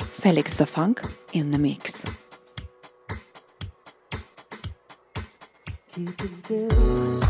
Felix Da Funk in the mix. Keep it still.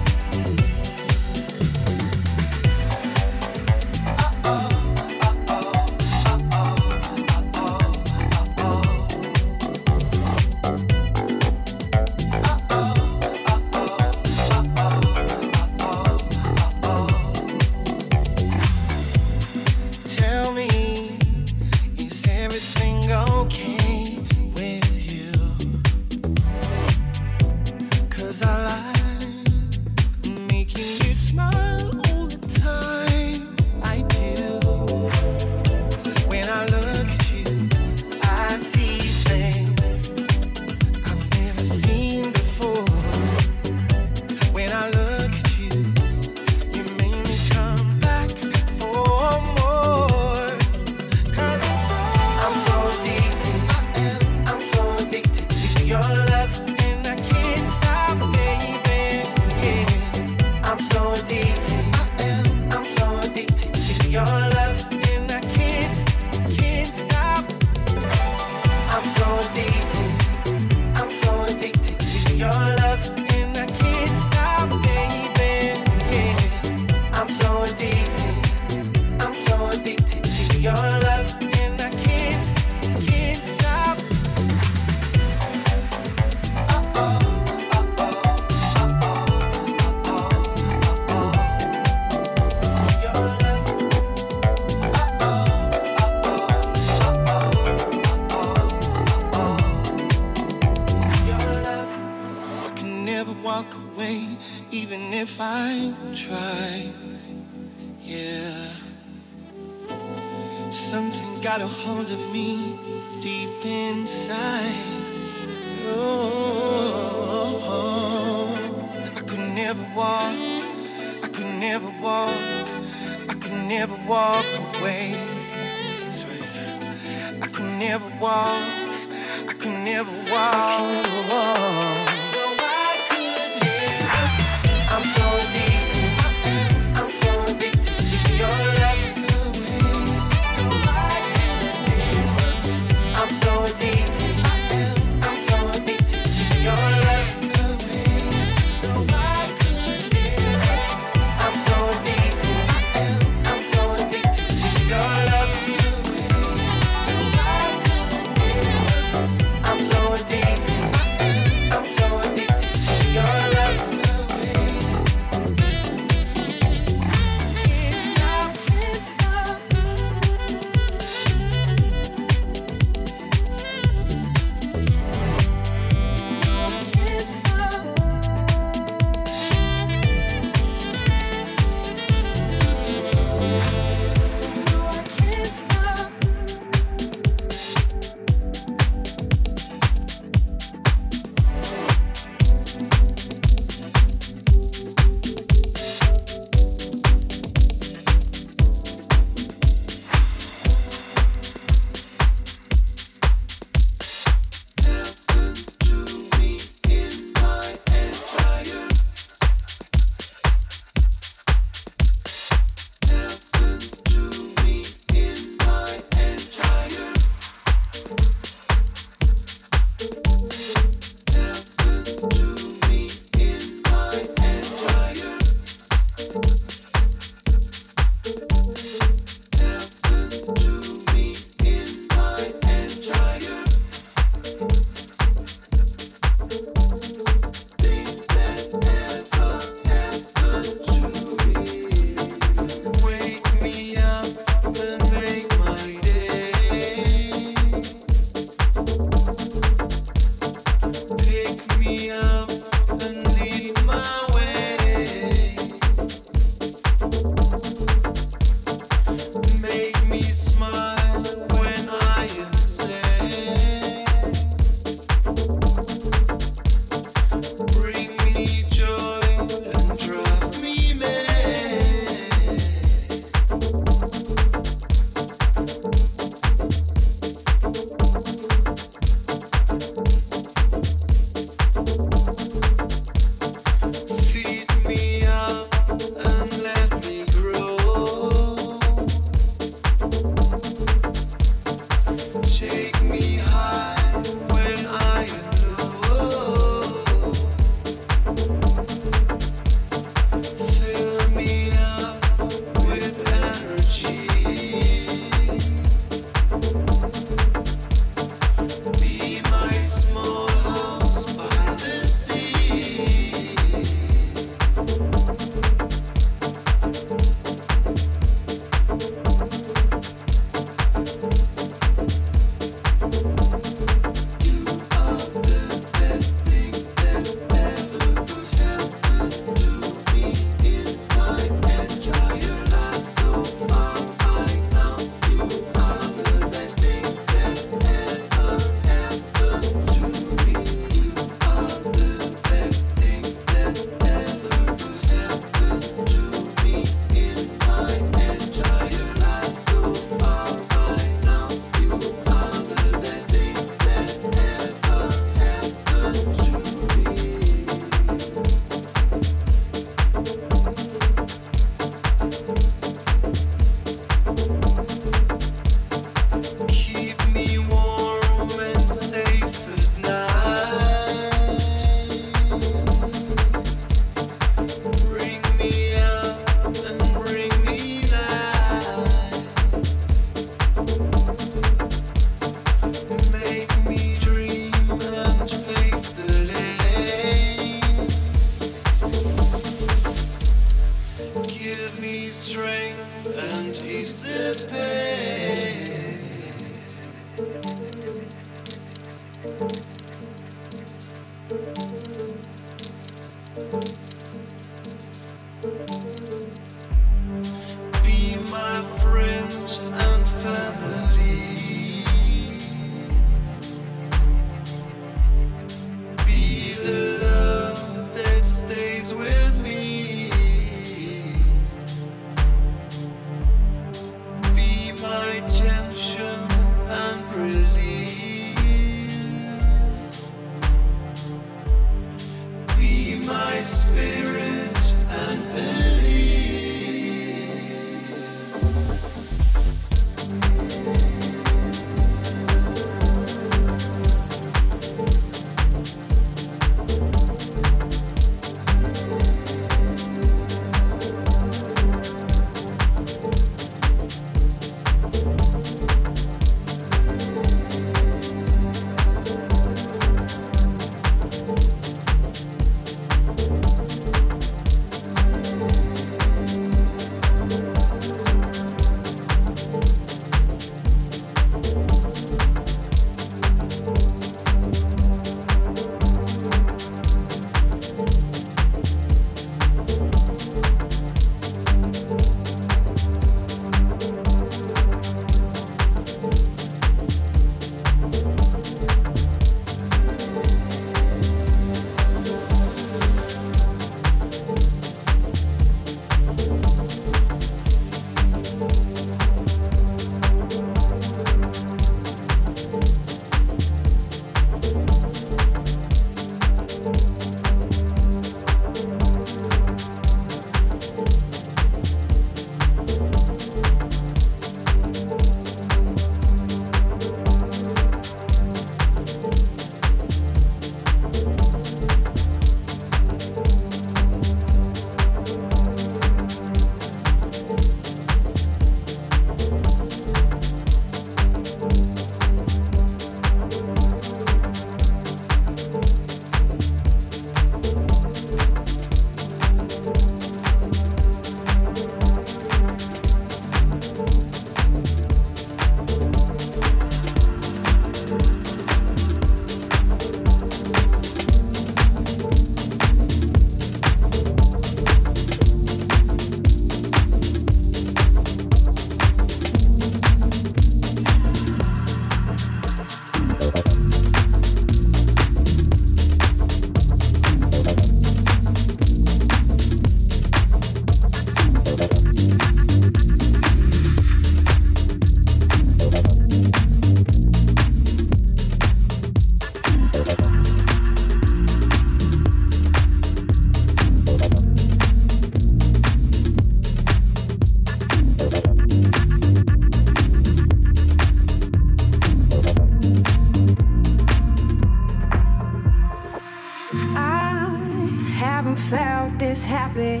always happy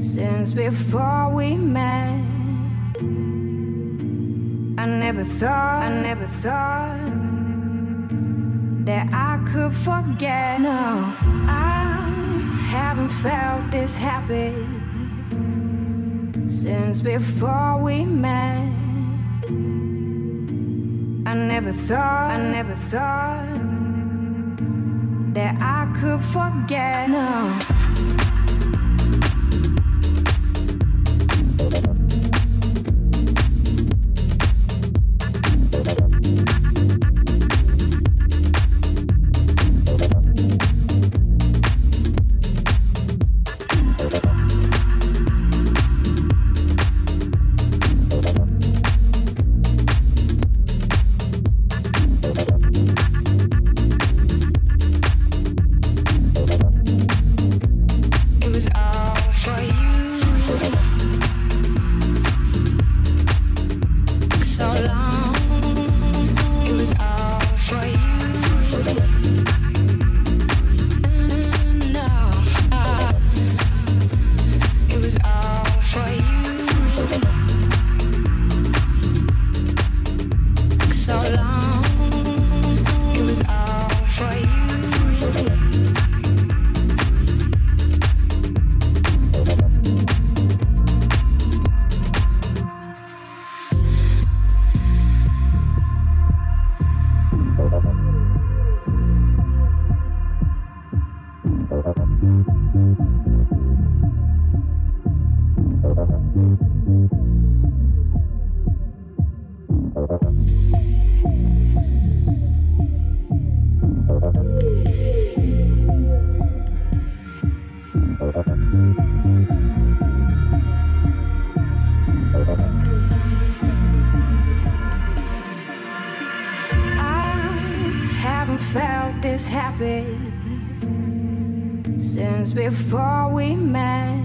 since before we met. I never thought that I could forget. No, I haven't felt this happy since before we met. I never thought that I could forget. No. Since before we met,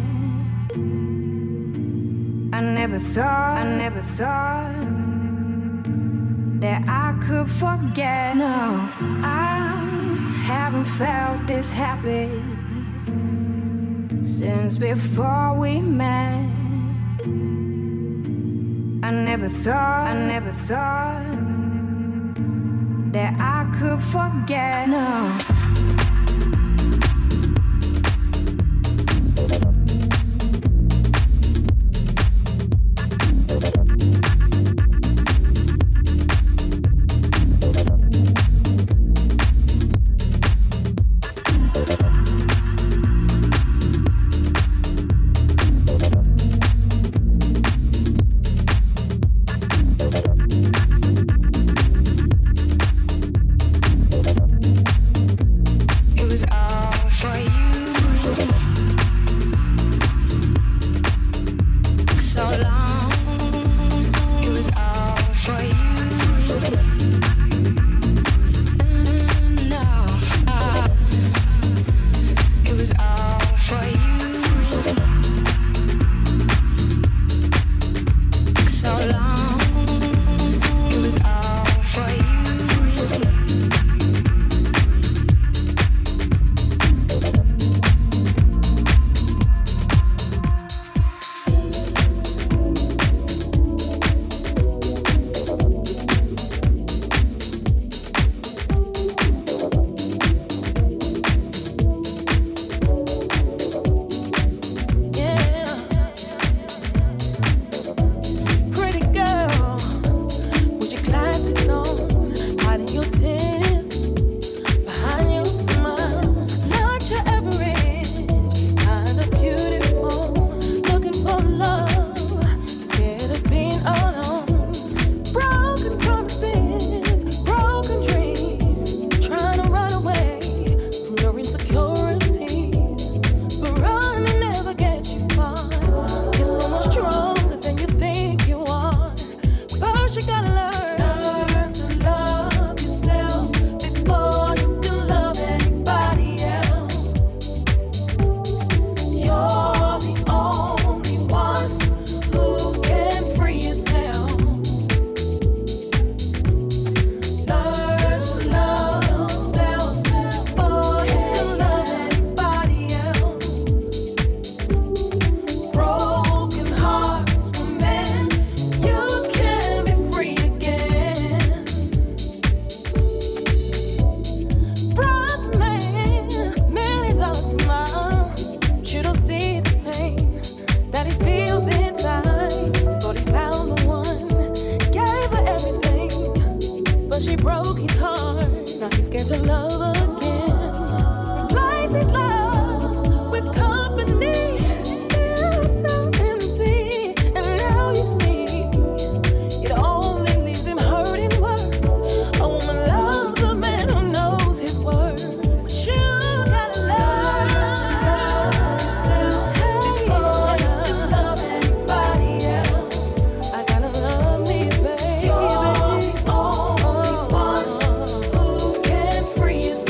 I never thought that I could forget. No, I haven't felt this happy since before we met. I never thought that I could forget. No. Freeze.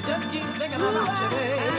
Just keep thinking about you, baby.